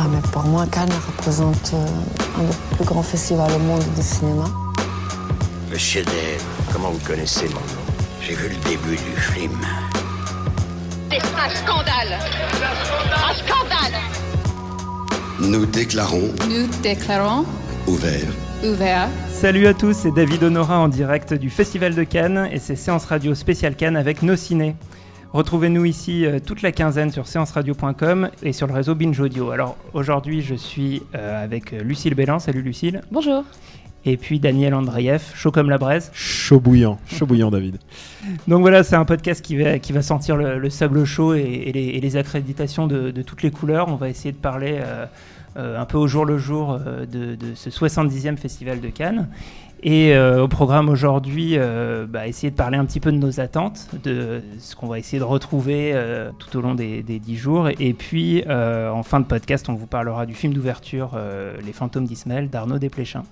Ah, mais pour moi, Cannes représente un des plus grands festivals au monde du cinéma. Monsieur Dave, comment vous connaissez mon nom? J'ai vu le début du film. C'est un scandale! Un scandale! Nous déclarons... Ouvert. Salut à tous, c'est David Honora en direct du Festival de Cannes et c'est Séance Radio spéciale Cannes avec nos ciné. Retrouvez-nous ici toute la quinzaine sur séanceradio.com et sur le réseau Binge Audio. Alors aujourd'hui je suis avec Lucille Belland. Salut Lucille. Bonjour. Et puis Daniel Andrieff, chaud comme la braise. Chaud bouillant David. Donc voilà, c'est un podcast qui va sentir le sable chaud et les accréditations de toutes les couleurs. On va essayer de parler un peu au jour le jour de ce 70e festival de Cannes. Et au programme aujourd'hui, essayer de parler un petit peu de nos attentes, de ce qu'on va essayer de retrouver tout au long des 10 jours. Et puis, en fin de podcast, on vous parlera du film d'ouverture Les Fantômes d'Ismaël d'Arnaud Desplechin.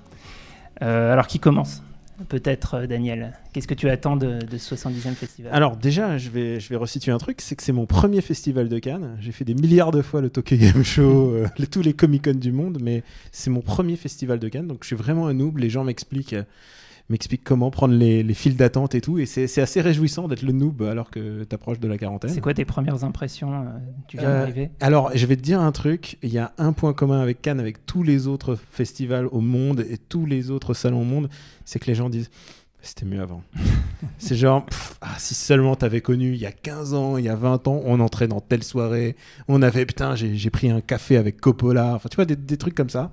Alors, qui commence ? Peut-être, Daniel. Qu'est-ce que tu attends de ce 70e festival ? Alors déjà, je vais resituer un truc, c'est que c'est mon premier festival de Cannes. J'ai fait des milliards de fois le Tokyo Game Show, tous les Comic-Con du monde, mais c'est mon premier festival de Cannes, donc je suis vraiment un noob. Les gens m'expliquent comment prendre les files d'attente et tout, et c'est assez réjouissant d'être le noob alors que t'approches de la quarantaine. C'est quoi tes premières impressions ? Tu viens d'arriver ? Alors, je vais te dire un truc, il y a un point commun avec Cannes, avec tous les autres festivals au monde et tous les autres salons au monde, c'est que les gens disent « c'était mieux avant ». C'est genre « si seulement t'avais connu il y a 15 ans, il y a 20 ans, on entrait dans telle soirée, on avait « putain, j'ai pris un café avec Coppola », enfin tu vois, des trucs comme ça.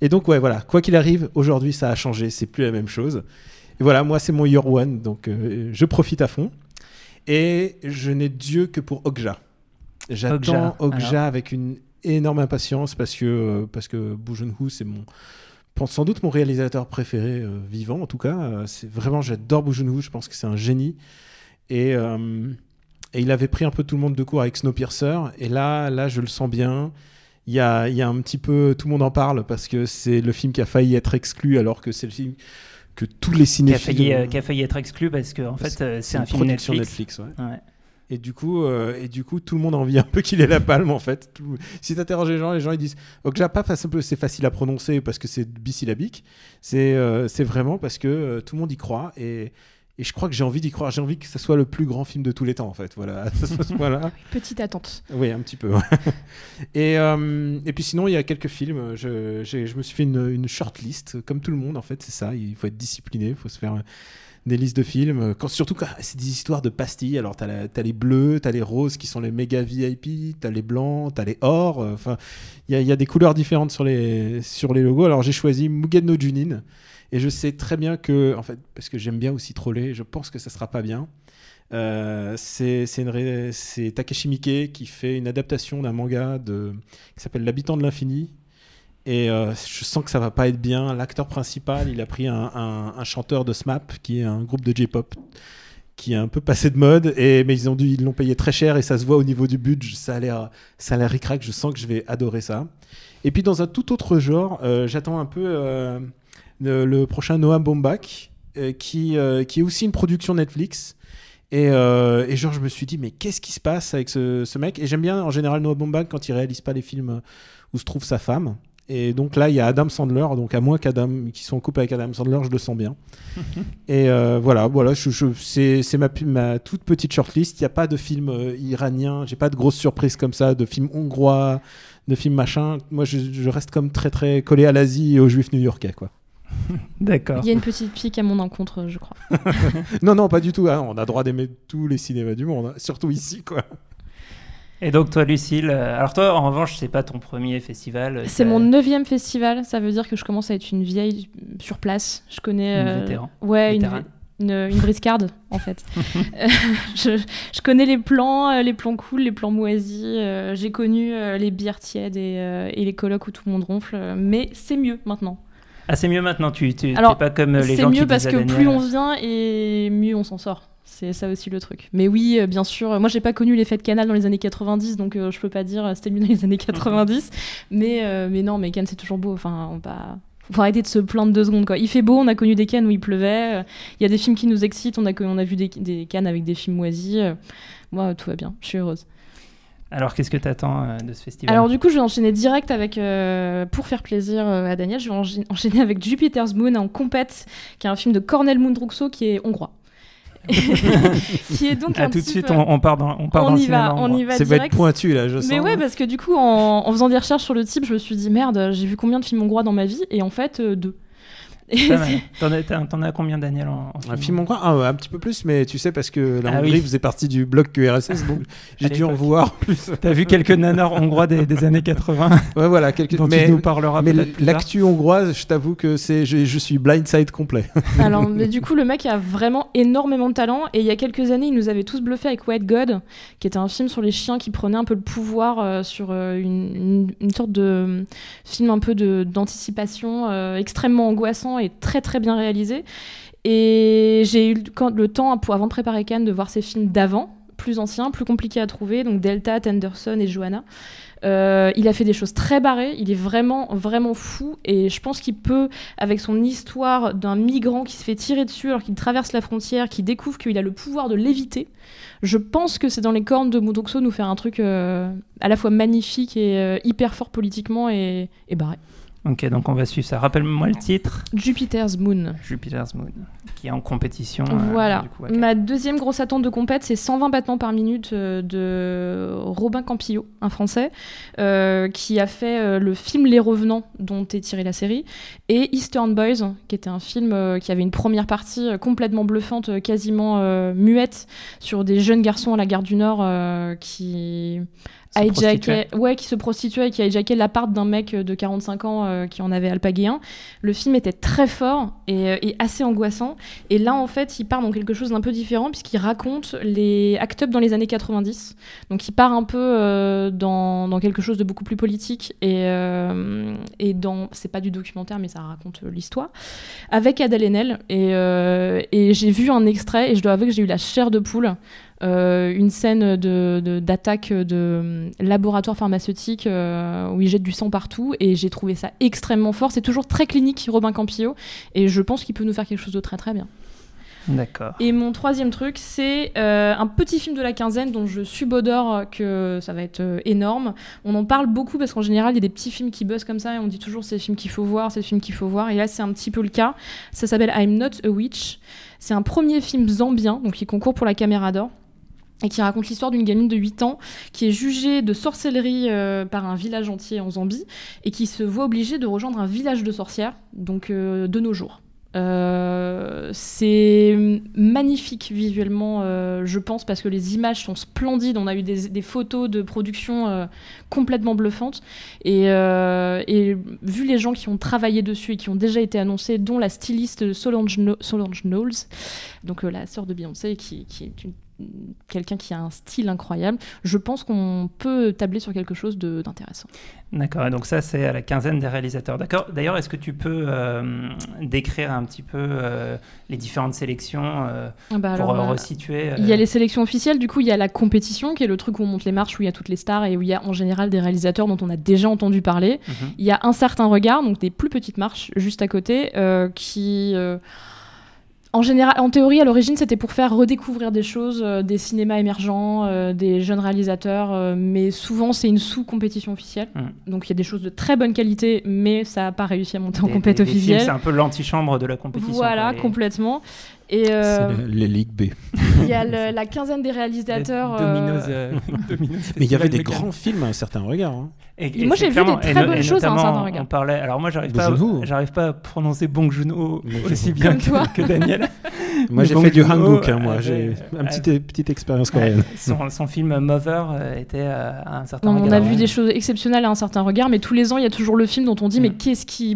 Et donc ouais, voilà, quoi qu'il arrive, aujourd'hui ça a changé, c'est plus la même chose. Et voilà, moi c'est mon year one, donc je profite à fond. Et je n'ai d'yeux que pour Okja. J'attends Okja avec une énorme impatience parce que Bong Joon-ho, c'est mon... sans doute mon réalisateur préféré vivant, en tout cas. C'est vraiment, j'adore Bong Joon-ho, je pense que c'est un génie. Et il avait pris un peu tout le monde de court avec Snowpiercer. Et là, je le sens bien. Il y a un petit peu... Tout le monde en parle parce que c'est le film qui a failli être exclu alors que c'est le film que tous les cinéphiles... Qui a failli être exclu parce que, c'est un film Netflix. Netflix. Et du coup, tout le monde a envie un peu qu'il ait la palme, en fait. Si t'interroges les gens, ils disent « Okja, pas parce que c'est facile à prononcer parce que c'est bisyllabique. » c'est vraiment parce que tout le monde y croit. Et je crois que j'ai envie d'y croire. J'ai envie que ça soit le plus grand film de tous les temps, en fait. Voilà. Voilà. Petite attente. Oui, un petit peu. Ouais. Et puis sinon, il y a quelques films. Je me suis fait une shortlist, comme tout le monde, en fait. C'est ça. Il faut être discipliné. Il faut se faire... des listes de films, surtout quand c'est des histoires de pastilles. Alors t'as les bleus, t'as les roses qui sont les méga VIP, t'as les blancs, t'as les ors, enfin il y a des couleurs différentes sur les logos. Alors j'ai choisi Mugen no Junin et je sais très bien que, en fait, parce que j'aime bien aussi troller, je pense que ça sera pas bien. C'est Takeshi Miike qui fait une adaptation d'un manga qui s'appelle L'habitant de l'infini. Et je sens que ça va pas être bien. L'acteur principal, il a pris un chanteur de SMAP, qui est un groupe de J-pop qui est un peu passé de mode, mais ils l'ont payé très cher et ça se voit au niveau du budget. Ça a l'air ric-rac. Je sens que je vais adorer ça. Et puis dans un tout autre genre, j'attends un peu le prochain Noah Baumbach, qui est aussi une production Netflix. Et genre je me suis dit mais qu'est-ce qui se passe avec ce mec? Et j'aime bien en général Noah Baumbach quand il réalise pas les films où se trouve sa femme. Et donc là, il y a Adam Sandler, donc à moins qu'ils soient en couple avec Adam Sandler, je le sens bien. Et voilà, c'est ma toute petite shortlist. Il n'y a pas de film iranien, j'ai pas de grosses surprises comme ça, de film hongrois, de film machin. Moi, je reste comme très très collé à l'Asie et aux Juifs new-yorkais, quoi. D'accord. Il y a une petite pique à mon encontre, je crois. non, pas du tout. Hein. On a droit d'aimer tous les cinémas du monde, hein. Surtout ici, quoi. Et donc toi, Lucille, alors toi, en revanche, c'est pas ton premier festival. C'est mon 9e festival, ça veut dire que je commence à être une vieille sur place. Je connais... Une vétéran. Ouais, une une briscarde en fait. Je connais les plans cool, les plans moisis, j'ai connu les bières tièdes et les colocs où tout le monde ronfle, mais c'est mieux maintenant. Ah, c'est mieux maintenant, alors, t'es pas comme les gens qui disaient Daniel. C'est mieux parce que plus on vient et mieux on s'en sort. C'est ça aussi le truc. Mais oui, bien sûr, moi j'ai pas connu les fêtes Canal dans les années 90, donc je peux pas dire c'était mieux dans les années 90, mais non, mais Cannes c'est toujours beau, enfin on va... Faut arrêter de se plaindre 2 secondes, quoi. Il fait beau, on a connu des Cannes où il pleuvait, il y a des films qui nous excitent, on a vu des Cannes avec des films moisis, moi tout va bien, je suis heureuse. Alors, qu'est-ce que tu attends de ce festival ? Alors, du coup, je vais enchaîner direct avec, pour faire plaisir à Daniel, je vais enchaîner avec Jupiter's Moon en compète, qui est un film de Kornél Mundruczó qui est hongrois. Qui est donc tout de suite, on part dans le cinéma. On y va direct. Ça va être pointu, là, je sens. Mais ouais, parce que du coup, en faisant des recherches sur le type, je me suis dit, merde, j'ai vu combien de films hongrois dans ma vie ? Et en fait, 2. T'en as combien, Daniel, en film hongrois? Un petit peu plus, mais tu sais, parce que la Hongrie faisait partie du bloc URSS, donc j'ai dû en voir plus. T'as vu quelques nanars hongrois des années 80? Ouais, voilà, quelques. Mais tu nous parleras peut-être plus tard. L'actu hongroise, je t'avoue que je suis blindside complet. Alors, mais du coup, le mec a vraiment énormément de talent, et il y a quelques années, il nous avait tous bluffé avec White God, qui était un film sur les chiens qui prenait un peu le pouvoir sur une sorte de film un peu d'anticipation extrêmement angoissant et très très bien réalisé, et j'ai eu le temps avant de préparer Cannes de voir ces films d'avant, plus anciens, plus compliqués à trouver, donc Delta, Tenderson et Johanna. Il a fait des choses très barrées, il est vraiment vraiment fou, et je pense qu'il peut, avec son histoire d'un migrant qui se fait tirer dessus alors qu'il traverse la frontière, qui découvre qu'il a le pouvoir de léviter, je pense que c'est dans les cornes de Mundruczó nous faire un truc à la fois magnifique et hyper fort politiquement et barré. Ok, donc on va suivre ça. Rappelle-moi le titre. Jupiter's Moon, qui est en compétition. Voilà. Du coup, okay. Ma deuxième grosse attente de compète, c'est 120 battements par minute de Robin Campillo, un Français, qui a fait le film Les Revenants, dont est tirée la série, et Eastern Boys, qui était un film qui avait une première partie complètement bluffante, quasiment muette, sur des jeunes garçons à la gare du Nord qui se prostituait et qui hijackait l'appart d'un mec de 45 ans qui en avait alpagué un. Le film était très fort et assez angoissant. Et là, en fait, il part dans quelque chose d'un peu différent puisqu'il raconte les act-up dans les années 90. Donc, il part un peu dans quelque chose de beaucoup plus politique et dans... C'est pas du documentaire, mais ça raconte l'histoire. Avec Adèle Haenel. Et j'ai vu un extrait et je dois avouer que j'ai eu la chair de poule. Une scène d'attaque de laboratoire pharmaceutique où ils jettent du sang partout, et j'ai trouvé ça extrêmement fort. C'est toujours très clinique, Robin Campillo, et je pense qu'il peut nous faire quelque chose de très très bien. D'accord. Et mon troisième truc, c'est un petit film de la quinzaine dont je subodore que ça va être énorme. On en parle beaucoup parce qu'en général, il y a des petits films qui buzzent comme ça et on dit toujours c'est le film qu'il faut voir. Et là, c'est un petit peu le cas. Ça s'appelle I'm Not a Witch. C'est un premier film zambien, donc qui concourt pour la Caméra d'Or, et qui raconte l'histoire d'une gamine de 8 ans qui est jugée de sorcellerie par un village entier en Zambie et qui se voit obligée de rejoindre un village de sorcières, donc de nos jours. C'est magnifique visuellement, je pense, parce que les images sont splendides. On a eu des photos de production complètement bluffantes, et vu les gens qui ont travaillé dessus et qui ont déjà été annoncés, dont la styliste Solange Knowles, donc la sœur de Beyoncé, qui est quelqu'un qui a un style incroyable, je pense qu'on peut tabler sur quelque chose d'intéressant. D'accord, donc ça c'est à la quinzaine des réalisateurs. D'accord. D'ailleurs, est-ce que tu peux décrire un petit peu les différentes sélections resituer Il y a les sélections officielles, du coup il y a la compétition qui est le truc où on monte les marches, où il y a toutes les stars et où il y a en général des réalisateurs dont on a déjà entendu parler. Mm-hmm. Il y a Un certain regard, donc des plus petites marches juste à côté qui... En général, en théorie, à l'origine, c'était pour faire redécouvrir des choses, des cinémas émergents, des jeunes réalisateurs, mais souvent, c'est une sous-compétition officielle. Mmh. Donc, il y a des choses de très bonne qualité, mais ça n'a pas réussi à monter en compétition officielle. Films, c'est un peu l'antichambre de la compétition. Voilà, complètement. Et c'est les Ligue B. Il y a la quinzaine des réalisateurs. Dominos, mais il y avait des grands films à Un certain regard. Hein. Et moi, j'ai vu des très bonnes choses à Un certain regard. On parlait, alors moi, j'arrive pas à prononcer Bong Joon-ho aussi bien que Daniel. Moi, j'ai fait du Hanguk, moi. J'ai une petite expérience coréenne. Son film Mover était à un certain regard. On a vu des choses exceptionnelles à un certain regard, mais tous les ans, il y a toujours le film dont on dit mais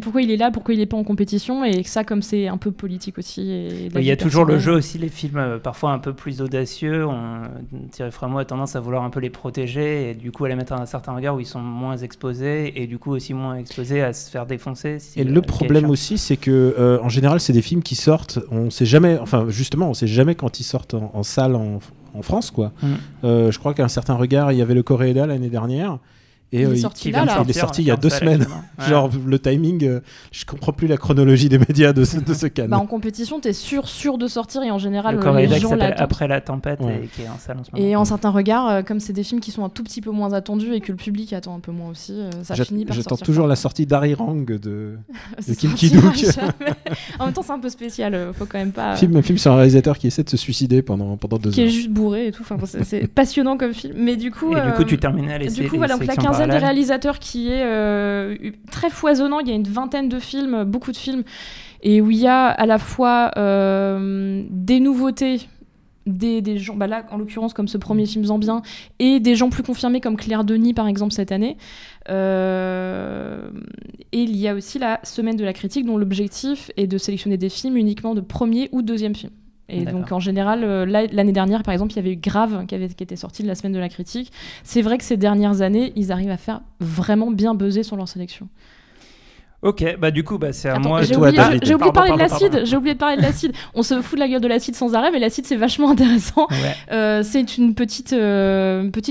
pourquoi il est là, pourquoi il n'est pas en compétition, et que ça, comme c'est un peu politique aussi. Et il y a toujours le jeu aussi, les films parfois un peu plus audacieux. Thierry Frémaux a tendance à vouloir un peu les protéger et du coup à les mettre à un certain regard où ils sont moins exposés et du coup aussi moins exposés à se faire défoncer. Si et le problème aussi, c'est que en général, c'est des films qui sortent, on sait jamais, enfin justement, on sait jamais quand ils sortent en salle en France, quoi. Je crois qu'à un certain regard, il y avait le Coréeda l'année dernière. Et il est sorti il y a 2 semaines. Ouais. Genre le timing, je comprends plus la chronologie des médias de ce canne. Bah, en compétition, t'es sûr de sortir et en général, les gens l'attendent. Après la tempête et qui est en salle en ce moment. Et en certains regards, comme c'est des films qui sont un tout petit peu moins attendus et que le public attend un peu moins aussi, ça finit par sortir. J'attends toujours la sortie d'Arirang de Kim Ki-duk. En même temps, c'est un peu spécial. Faut quand même pas. Film sur un réalisateur qui essaie de se suicider pendant 2 ans. Qui est juste bourré et tout. Enfin, c'est passionnant comme film. Mais du coup, tu termines à l'essai. Du coup, voilà, un des réalisateurs qui est très foisonnant. Il y a une 20aine de films, beaucoup de films, et où il y a à la fois des nouveautés, des gens, bah là en l'occurrence comme ce premier film zambien, et des gens plus confirmés comme Claire Denis par exemple cette année. Et il y a aussi la Semaine de la critique dont l'objectif est de sélectionner des films uniquement de premier ou deuxième film. Et donc en général, l'année dernière par exemple, il y avait eu Grave qui était sorti de la Semaine de la critique. C'est vrai que ces dernières années, ils arrivent à faire vraiment bien buzzer sur leur sélection. Ok, bah du coup, c'est à moi. J'ai oublié de parler de l'acide. On se fout de la gueule de l'acide sans arrêt, mais l'acide c'est vachement intéressant. Ouais. C'est une petite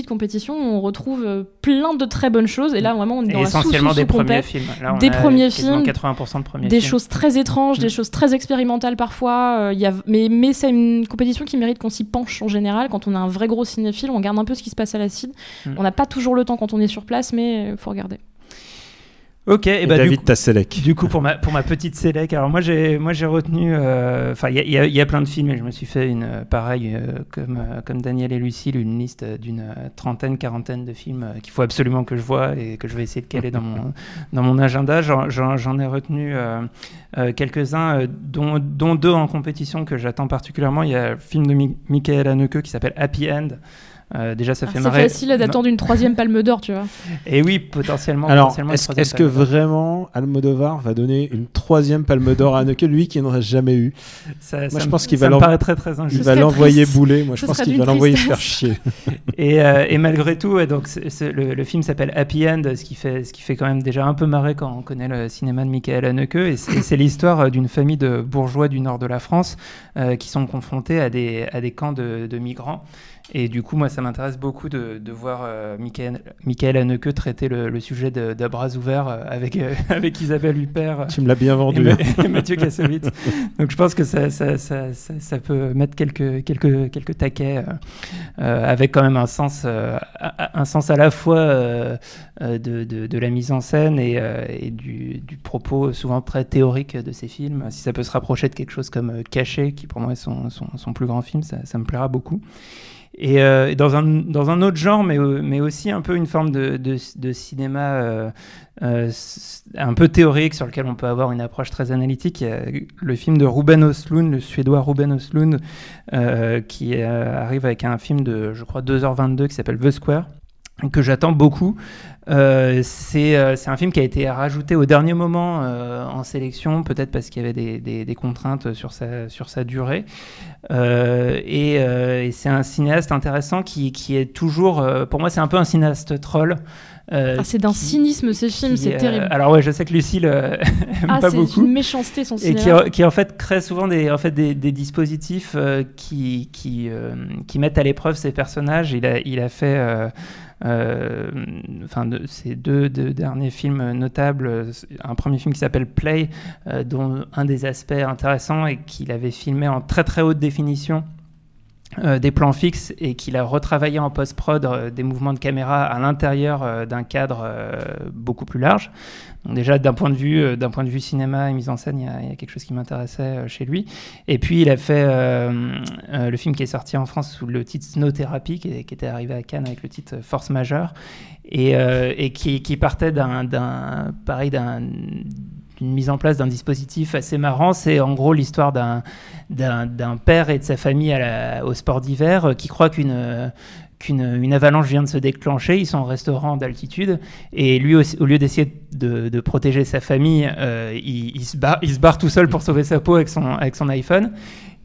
compétition où on retrouve plein de très bonnes choses. Et là, vraiment, on est dans la essentiellement des premiers films. Là, on des premiers films, 80% de premiers films. Des choses très étranges, des choses très expérimentales parfois. Mais c'est une compétition qui mérite qu'on s'y penche en général. Quand on a un vrai gros cinéphile, on regarde un peu ce qui se passe à l'acide. On n'a pas toujours le temps quand on est sur place, mais il faut regarder. Ok, et bah David, ta sélec. Du coup, pour ma petite sélec, alors moi j'ai retenu, enfin il y a plein de films et je me suis fait une pareille comme Daniel et Lucille, une liste d'une trentaine, quarantaine de films qu'il faut absolument que je voie et que je vais essayer de caler dans mon agenda. J'en ai retenu quelques-uns, dont 2 en compétition que j'attends particulièrement. Il y a le film de Michael Haneke qui s'appelle Happy End. Déjà ça fait marrer. C'est facile d'attendre une 3e palme d'or, tu vois. Et oui, potentiellement. Alors, est-ce que vraiment Almodovar va donner une 3e palme d'or à Haneke, lui qui n'aurait jamais eu? Moi, je pense qu'il va l'envoyer bouler. Moi, je pense qu'il va l'envoyer faire chier. Et malgré tout, donc le film s'appelle Happy End, ce qui fait quand même déjà un peu marrer quand on connaît le cinéma de Michael Haneke. Et c'est l'histoire d'une famille de bourgeois du nord de la France qui sont confrontés à des camps de migrants. Et du coup, moi, ça m'intéresse beaucoup de voir Michael Haneke traiter le sujet d'à bras ouverts avec Isabelle Huppert. Tu me l'as bien vendu. Et Mathieu Kassovitz. Donc, je pense que ça peut mettre quelques taquets avec quand même un sens à la fois de la mise en scène et du propos souvent très théorique de ces films. Si ça peut se rapprocher de quelque chose comme Caché, qui pour moi est son plus grand film, ça me plaira beaucoup. Et dans un autre genre, mais aussi un peu une forme de cinéma un peu théorique sur lequel on peut avoir une approche très analytique, il y a le film de Ruben Östlund, le Suédois Ruben Östlund, qui arrive avec un film de, je crois, 2h22 qui s'appelle The Square, que j'attends beaucoup. C'est un film qui a été rajouté au dernier moment en sélection, peut-être parce qu'il y avait des contraintes sur sa durée. Et c'est un cinéaste intéressant qui est toujours... pour moi, c'est un peu un cinéaste troll. C'est d'un cynisme, ces films, c'est terrible. Alors ouais, je sais que Lucille aime pas beaucoup. C'est une méchanceté, son cinéma. Et qui en fait crée souvent des dispositifs qui mettent à l'épreuve ces personnages. Il a fait... enfin, ces deux derniers films notables, un premier film qui s'appelle Play, dont un des aspects intéressants est qu'il avait filmé en très très haute définition des plans fixes et qu'il a retravaillé en post-prod des mouvements de caméra à l'intérieur d'un cadre beaucoup plus large. Déjà, d'un point de vue cinéma et mise en scène, il y a quelque chose qui m'intéressait chez lui. Et puis, il a fait le film qui est sorti en France sous le titre Snow Therapy, qui était arrivé à Cannes avec le titre Force Majeure, et qui partait d'un d'une mise en place d'un dispositif assez marrant. C'est en gros l'histoire d'un père et de sa famille au sport d'hiver qui croit qu'une avalanche vient de se déclencher. Ils sont au restaurant d'altitude et lui aussi, au lieu d'essayer de protéger sa famille, il se barre tout seul pour sauver sa peau avec son iPhone.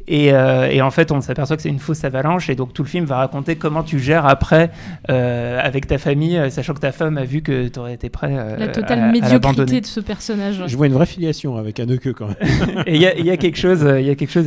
Et en fait, on s'aperçoit que c'est une fausse avalanche, et donc tout le film va raconter comment tu gères après avec ta famille, sachant que ta femme a vu que tu aurais été prêt à l'abandonner. La totale médiocrité de ce personnage. Je vois une vraie filiation avec Haneke quand même. Et il y a quelque chose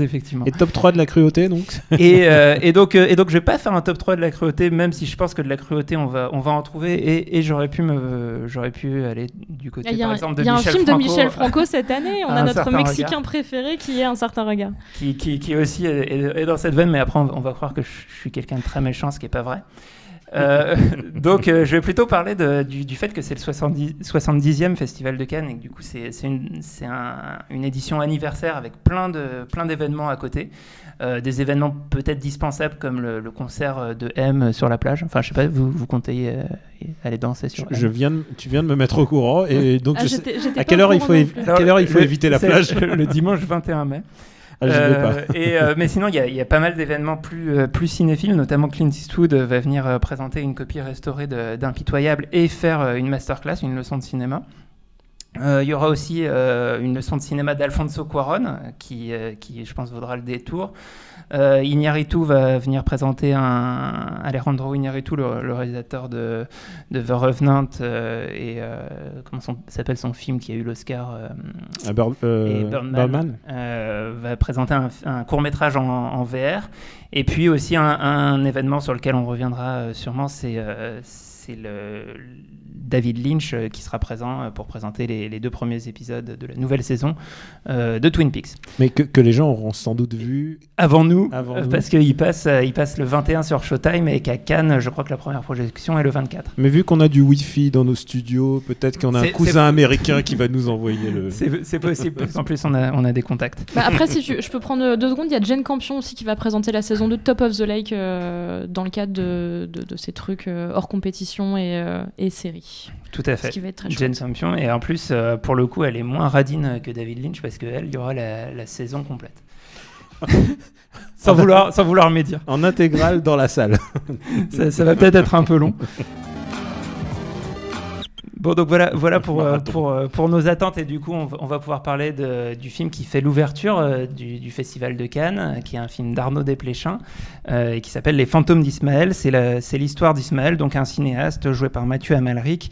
effectivement. Et top 3 de la cruauté donc. Et donc je vais pas faire un top 3 de la cruauté, même si je pense que de la cruauté on va en trouver, et j'aurais pu aller du côté par exemple de Michel Franco. Il y a un film de Michel Franco cette année. On a notre Mexicain préféré qui est Un certain regard. Qui aussi est dans cette veine, mais après on va croire que je suis quelqu'un de très méchant, ce qui n'est pas vrai. Donc je vais plutôt parler du fait que c'est le 70e Festival de Cannes, et que du coup c'est une édition anniversaire avec plein d'événements à côté. Des événements peut-être dispensables comme le concert de M sur la plage. Enfin, je sais pas, vous comptez aller danser sur M. Tu viens de me mettre au courant, et donc j'étais à quelle heure il faut éviter la plage. Le dimanche 21 mai. Mais sinon, il y a pas mal d'événements plus cinéphiles, notamment Clint Eastwood va venir présenter une copie restaurée d'Impitoyable et faire une masterclass, une leçon de cinéma. Il y aura aussi une leçon de cinéma d'Alfonso Cuarón, qui je pense, vaudra le détour. Iñárritu va venir présenter Alejandro Iñárritu, le réalisateur de The Revenant, et comment s'appelle son film qui a eu l'Oscar, Birdman. Va présenter un court-métrage en VR, et puis aussi un événement sur lequel on reviendra sûrement, c'est le David Lynch qui sera présent pour présenter les 2 premiers épisodes de la nouvelle saison de Twin Peaks. Mais que les gens auront sans doute vu avant nous. Parce qu'il passe le 21 sur Showtime, et qu'à Cannes, je crois que la première projection est le 24. Mais vu qu'on a du Wi-Fi dans nos studios, peut-être qu'on a un cousin américain qui va nous envoyer le... C'est possible, parce qu'en plus on a des contacts. Bah après, si je peux prendre 2 secondes, il y a Jane Campion aussi qui va présenter la saison 2 de Top of the Lake dans le cadre de ces trucs hors compétition et série. Tout à fait. Jane Campion, et en plus, pour le coup, elle est moins radine que David Lynch, parce qu'elle, il y aura la saison complète. sans vouloir médire. En intégrale dans la salle. ça va peut-être être un peu long. Bon, donc voilà pour nos attentes, et du coup on va pouvoir parler du film qui fait l'ouverture du Festival de Cannes, qui est un film d'Arnaud Desplechin et qui s'appelle Les Fantômes d'Ismaël. C'est l'histoire d'Ismaël, donc un cinéaste joué par Mathieu Amalric,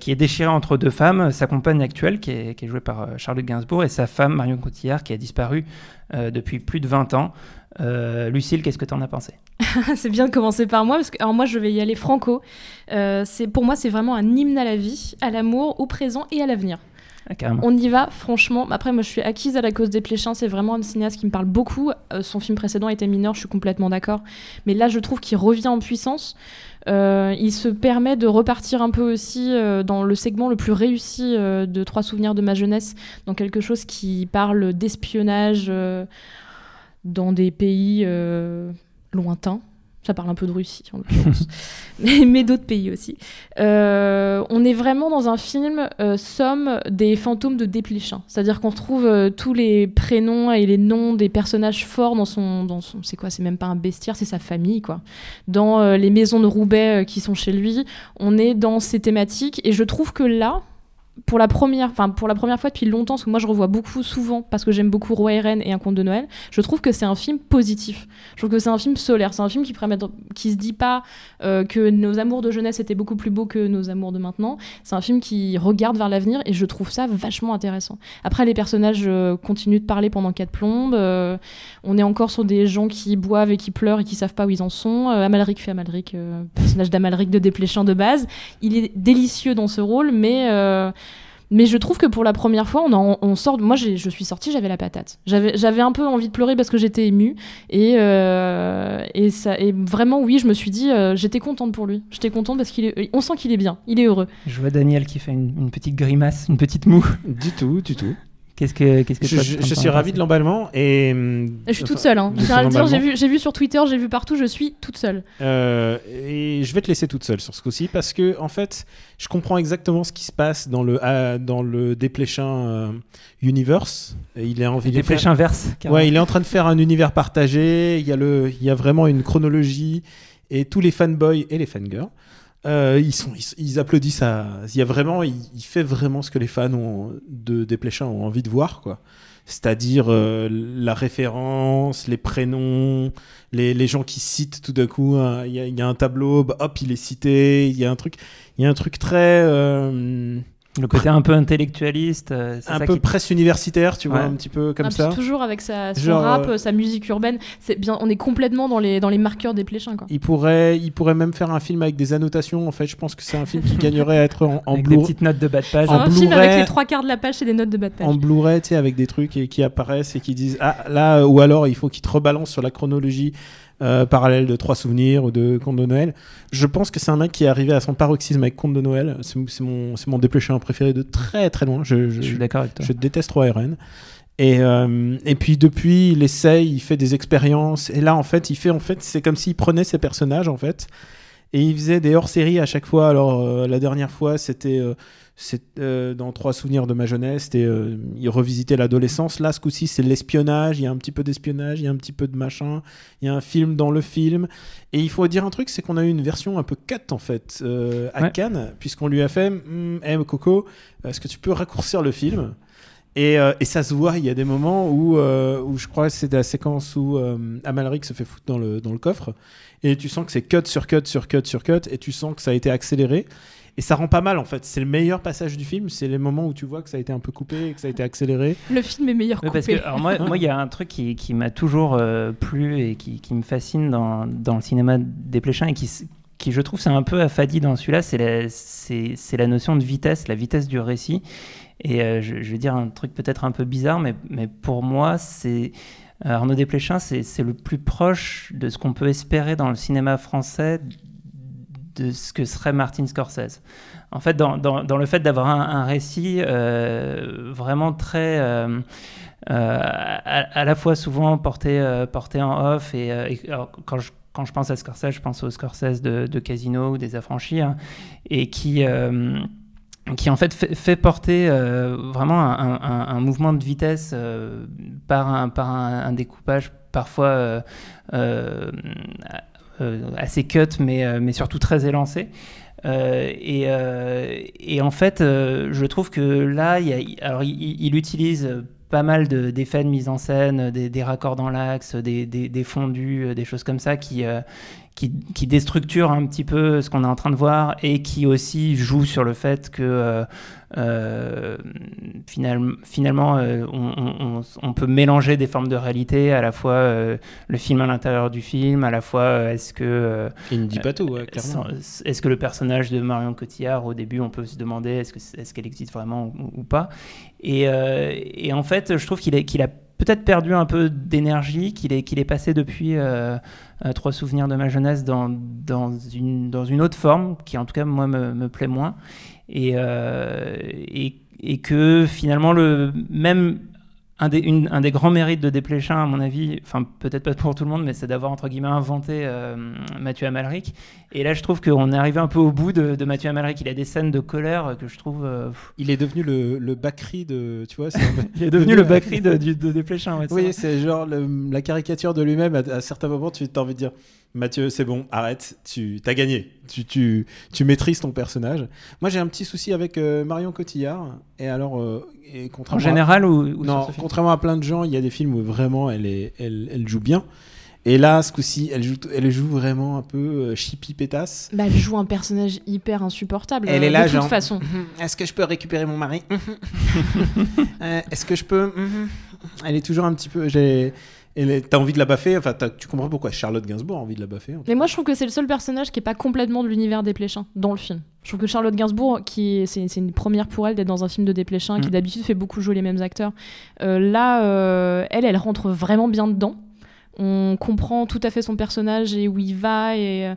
qui est déchiré entre 2 femmes, sa compagne actuelle qui est jouée par Charlotte Gainsbourg, et sa femme Marion Cotillard, qui a disparu depuis plus de 20 ans. Lucille, qu'est-ce que t'en as pensé? C'est bien de commencer par moi, parce que alors moi je vais y aller franco. Pour moi, c'est vraiment un hymne à la vie, à l'amour, au présent et à l'avenir. Ah, on y va, franchement. Après, moi, je suis acquise à la cause Desplechin. C'est vraiment un cinéaste qui me parle beaucoup. Son film précédent était Mineur, je suis complètement d'accord. Mais là, je trouve qu'il revient en puissance. Il se permet de repartir un peu aussi dans le segment le plus réussi de Trois Souvenirs de ma jeunesse, dans quelque chose qui parle d'espionnage dans des pays lointains. Ça parle un peu de Russie, en l'occurrence, mais d'autres pays aussi. On est vraiment dans un film somme des fantômes de Desplechin. C'est-à-dire qu'on retrouve tous les prénoms et les noms des personnages forts dans son c'est quoi? C'est même pas un bestiaire, c'est sa famille, quoi. Dans les maisons de Roubaix qui sont chez lui, on est dans ces thématiques. Et je trouve que là, pour la première fois depuis longtemps, parce que moi je revois souvent, parce que j'aime beaucoup Roi et Reine et Un conte de Noël, je trouve que c'est un film positif. Je trouve que c'est un film solaire, c'est un film qui se dit pas que nos amours de jeunesse étaient beaucoup plus beaux que nos amours de maintenant. C'est un film qui regarde vers l'avenir, et je trouve ça vachement intéressant. Après, les personnages continuent de parler pendant 4 plombes. On est encore sur des gens qui boivent et qui pleurent et qui savent pas où ils en sont. Amalric fait Amalric, personnage d'Amalric de Desplechin de base. Il est délicieux dans ce rôle, mais je trouve que pour la première fois, on sort. Moi, je suis sortie, j'avais la patate. J'avais un peu envie de pleurer parce que j'étais émue. Et vraiment, oui, je me suis dit, j'étais contente pour lui. J'étais contente parce qu'on sent qu'il est bien, il est heureux. Je vois Daniel qui fait une petite grimace, une petite moue. Du tout, du tout. Qu'est-ce que je suis ravi de l'emballement et je suis toute seule. J'ai à le dire, j'ai vu sur Twitter, j'ai vu partout, je suis toute seule. Et je vais te laisser toute seule sur ce coup-ci parce que en fait, je comprends exactement ce qui se passe dans le Desplechin universe. Il est en Desplechin verse. Ouais, il est en train de faire un univers partagé. Il y a vraiment une chronologie et tous les fanboys et les fangirls. Ils applaudissent. Il fait vraiment ce que les fans de Desplechin ont envie de voir, quoi. C'est-à-dire la référence, les prénoms, les gens qui citent tout d'un coup. Il y a un tableau, bah, hop, il est cité. Il y a un truc très le côté un peu intellectualiste, c'est un ça peu qui... presse universitaire, tu vois, ouais. Un petit peu comme ça. Toujours avec son rap, sa musique urbaine, c'est bien. On est complètement dans les marqueurs Desplechin, quoi. Il pourrait même faire un film avec des annotations. En fait, je pense que c'est un film qui gagnerait à être en Blu-ray. Des petites notes de bas de page. Un film avec les 3/4 de la page, c'est des notes de bas de page. En Blu-ray, tu sais, avec des trucs qui apparaissent et qui disent ah là, ou alors il faut qu'il te rebalance sur la chronologie. Parallèle de Trois Souvenirs ou de Conte de Noël. Je pense que c'est un mec qui est arrivé à son paroxysme avec Conte de Noël. C'est mon Desplechin préféré de très très loin. Je suis d'accord avec toi. Je déteste 3RN. Et puis depuis, il essaye, il fait des expériences. Et là, en fait, c'est comme s'il prenait ses personnages en fait et il faisait des hors-séries à chaque fois. Alors la dernière fois, c'était dans Trois Souvenirs de ma jeunesse, et il revisitait l'adolescence. Là, ce coup-ci, c'est l'espionnage. Il y a un petit peu d'espionnage, il y a un petit peu de machin. Il y a un film dans le film. Et il faut dire un truc, c'est qu'on a eu une version un peu cut, en fait, à Cannes, puisqu'on lui a fait « Hey, Coco, est-ce que tu peux raccourcir le film ?» Et ça se voit, il y a des moments où je crois que c'est la séquence où Amalric se fait foutre dans le coffre. Et tu sens que c'est cut sur cut sur cut sur cut. Et tu sens que ça a été accéléré. Et ça rend pas mal en fait. C'est le meilleur passage du film. C'est les moments où tu vois que ça a été un peu coupé et que ça a été accéléré. Le film est meilleur coupé. Parce que, alors moi, il y a un truc qui m'a toujours plu et qui me fascine dans le cinéma Desplechin et qui je trouve, c'est un peu affadi dans celui-là. C'est la notion de vitesse, la vitesse du récit. Et je vais dire un truc peut-être un peu bizarre, mais pour moi, c'est Arnaud Desplechin, c'est le plus proche de ce qu'on peut espérer dans le cinéma français. De ce que serait Martin Scorsese. En fait, dans le fait d'avoir un récit vraiment très... à la fois souvent porté en off, et alors, quand je pense à Scorsese, je pense au Scorsese de Casino ou des Affranchis, hein, et qui en fait fait porter vraiment un mouvement de vitesse par un découpage parfois... assez cut mais surtout très élancé et en fait je trouve que là il utilise pas mal d'effets de mise en scène, des raccords dans l'axe, des fondus, des choses comme ça qui déstructurent un petit peu ce qu'on est en train de voir et qui aussi jouent sur le fait que finalement, on peut mélanger des formes de réalité, à la fois le film à l'intérieur du film, à la fois est-ce que... il ne dit pas tout, clairement. Est-ce que le personnage de Marion Cotillard, au début, on peut se demander est-ce qu'elle existe vraiment ou pas, et en fait, je trouve qu'il a peut-être perdu un peu d'énergie, qu'il est passé depuis Trois Souvenirs de ma jeunesse dans une autre forme, qui en tout cas, moi, me plaît moins. Et que finalement même un des grands mérites de Desplechin, à mon avis, enfin peut-être pas pour tout le monde, mais c'est d'avoir entre guillemets inventé Mathieu Amalric. Et là, je trouve qu'on est arrivé un peu au bout de Mathieu Amalric. Il a des scènes de colère que je trouve. Il est devenu le Bacri de, tu vois. Il est devenu le Bacri de Desplechin. Ouais, oui, c'est genre la caricature de lui-même. À certains moments, tu as envie de dire. Mathieu, c'est bon, arrête, tu as gagné, tu maîtrises ton personnage. Moi, j'ai un petit souci avec Marion Cotillard, et alors et contrairement en général à... ou non, contrairement à plein de gens, il y a des films où vraiment elle joue bien. Et là, ce coup-ci, elle joue vraiment un peu chippie pétasse. Bah, elle joue un personnage hyper insupportable. Elle est là, de toute façon. Est-ce que je peux récupérer mon mari ? Est-ce que je peux ? Elle est toujours un petit peu. Et t'as envie de la baffer, enfin tu comprends pourquoi Charlotte Gainsbourg a envie de la baffer. En fait. Mais moi je trouve que c'est le seul personnage qui est pas complètement de l'univers Desplechin dans le film. Je trouve que Charlotte Gainsbourg, c'est une première pour elle d'être dans un film de Desplechin, qui d'habitude fait beaucoup jouer les mêmes acteurs. Elle rentre vraiment bien dedans. On comprend tout à fait son personnage et où il va et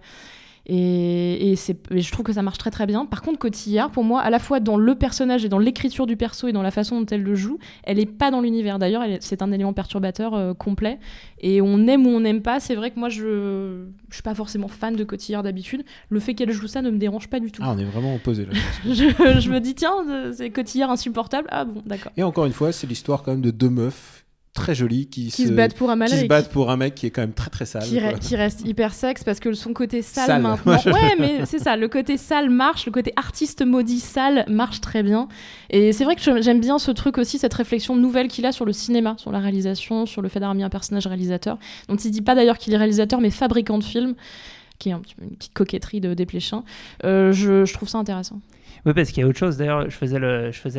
Et je trouve que ça marche très très bien. Par contre, Cotillard, pour moi, à la fois dans le personnage et dans l'écriture du perso et dans la façon dont elle le joue, elle n'est pas dans l'univers. D'ailleurs, c'est un élément perturbateur complet. Et on aime ou on n'aime pas. C'est vrai que moi, je ne suis pas forcément fan de Cotillard d'habitude. Le fait qu'elle joue ça ne me dérange pas du tout. Ah, on est vraiment opposés là. je me dis, tiens, c'est Cotillard insupportable. Ah bon, d'accord. Et encore une fois, c'est l'histoire quand même de deux meufs très jolie qui se battent pour un mec qui est quand même très très sale, qui reste hyper sexe parce que son côté sale maintenant ouais mais c'est ça, le côté sale marche, le côté artiste maudit sale marche très bien. Et c'est vrai que j'aime bien ce truc aussi, cette réflexion nouvelle qu'il a sur le cinéma, sur la réalisation, sur le fait d'armer un personnage réalisateur dont il dit pas d'ailleurs qu'il est réalisateur mais fabricant de films, qui est une petite coquetterie de Desplechin. Je trouve ça intéressant. Oui, parce qu'il y a autre chose. D'ailleurs, je faisais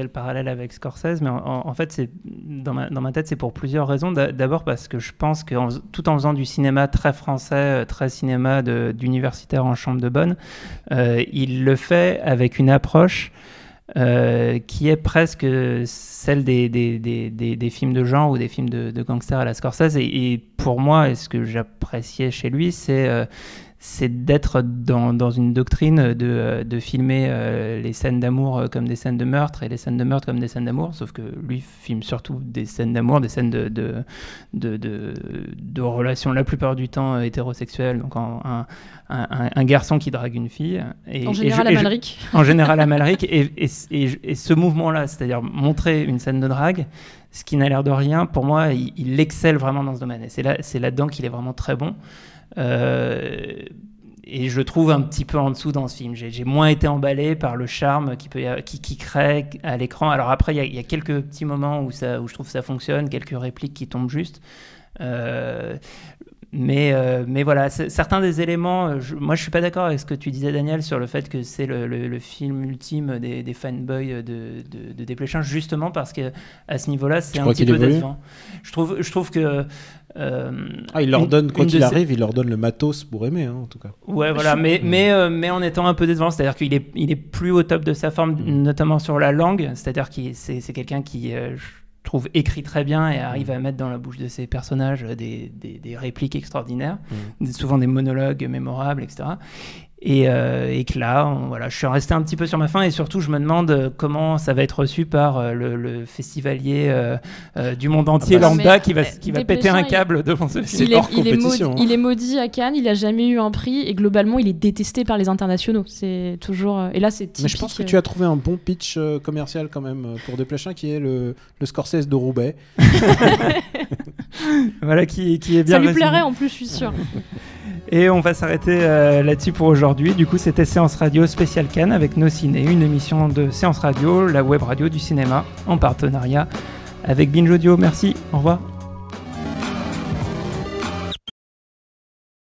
le parallèle avec Scorsese, mais en fait, c'est, dans ma tête, c'est pour plusieurs raisons. D'abord, parce que je pense que tout en faisant du cinéma très français, très cinéma d'universitaire en chambre de bonne, il le fait avec une approche qui est presque celle des films de genre ou des films de gangsters à la Scorsese. Et pour moi, ce que j'appréciais chez lui, c'est d'être dans une doctrine de filmer les scènes d'amour comme des scènes de meurtre et les scènes de meurtre comme des scènes d'amour, sauf que lui filme surtout des scènes d'amour, des scènes de relations la plupart du temps hétérosexuelles, donc un garçon qui drague une fille. En général Amalric. Et ce mouvement-là, c'est-à-dire montrer une scène de drague, ce qui n'a l'air de rien, pour moi, il excelle vraiment dans ce domaine. Et c'est là-dedans qu'il est vraiment très bon. Et je trouve un petit peu en dessous dans ce film. J'ai moins été emballé par le charme qui crée à l'écran. Alors après, il y a quelques petits moments où je trouve ça fonctionne, quelques répliques qui tombent juste. Mais voilà, certains des éléments... Moi, je suis pas d'accord avec ce que tu disais, Daniel, sur le fait que c'est le film ultime des fanboys de Desplechin, justement parce qu'à ce niveau-là, c'est un petit peu décevant. Je trouve que... il leur donne, quoi qu'il arrive, il leur donne le matos pour aimer, hein, en tout cas. Ouais, voilà, mais en étant un peu décevant, c'est-à-dire qu'il est plus au top de sa forme, notamment sur la langue, c'est-à-dire que c'est quelqu'un qui... trouve écrit très bien et arrive à mettre dans la bouche de ses personnages des répliques extraordinaires, souvent des monologues mémorables, etc. Et que là, je suis resté un petit peu sur ma faim et surtout je me demande comment ça va être reçu par le festivalier du monde entier lambda qui va péter un câble devant ce film. Il est maudit à Cannes, il n'a jamais eu un prix et globalement il est détesté par les internationaux. C'est toujours et là c'est typique. Mais je pense que tu as trouvé un bon pitch commercial quand même pour Desplechin, qui est le Scorsese de Roubaix. Voilà qui est bien. Ça lui plairait en plus, je suis sûre. Et on va s'arrêter là-dessus pour aujourd'hui. Du coup, c'était Séance Radio spécial Cannes avec Nos Ciné, une émission de Séance Radio, la web radio du cinéma, en partenariat avec Binge Audio. Merci, au revoir.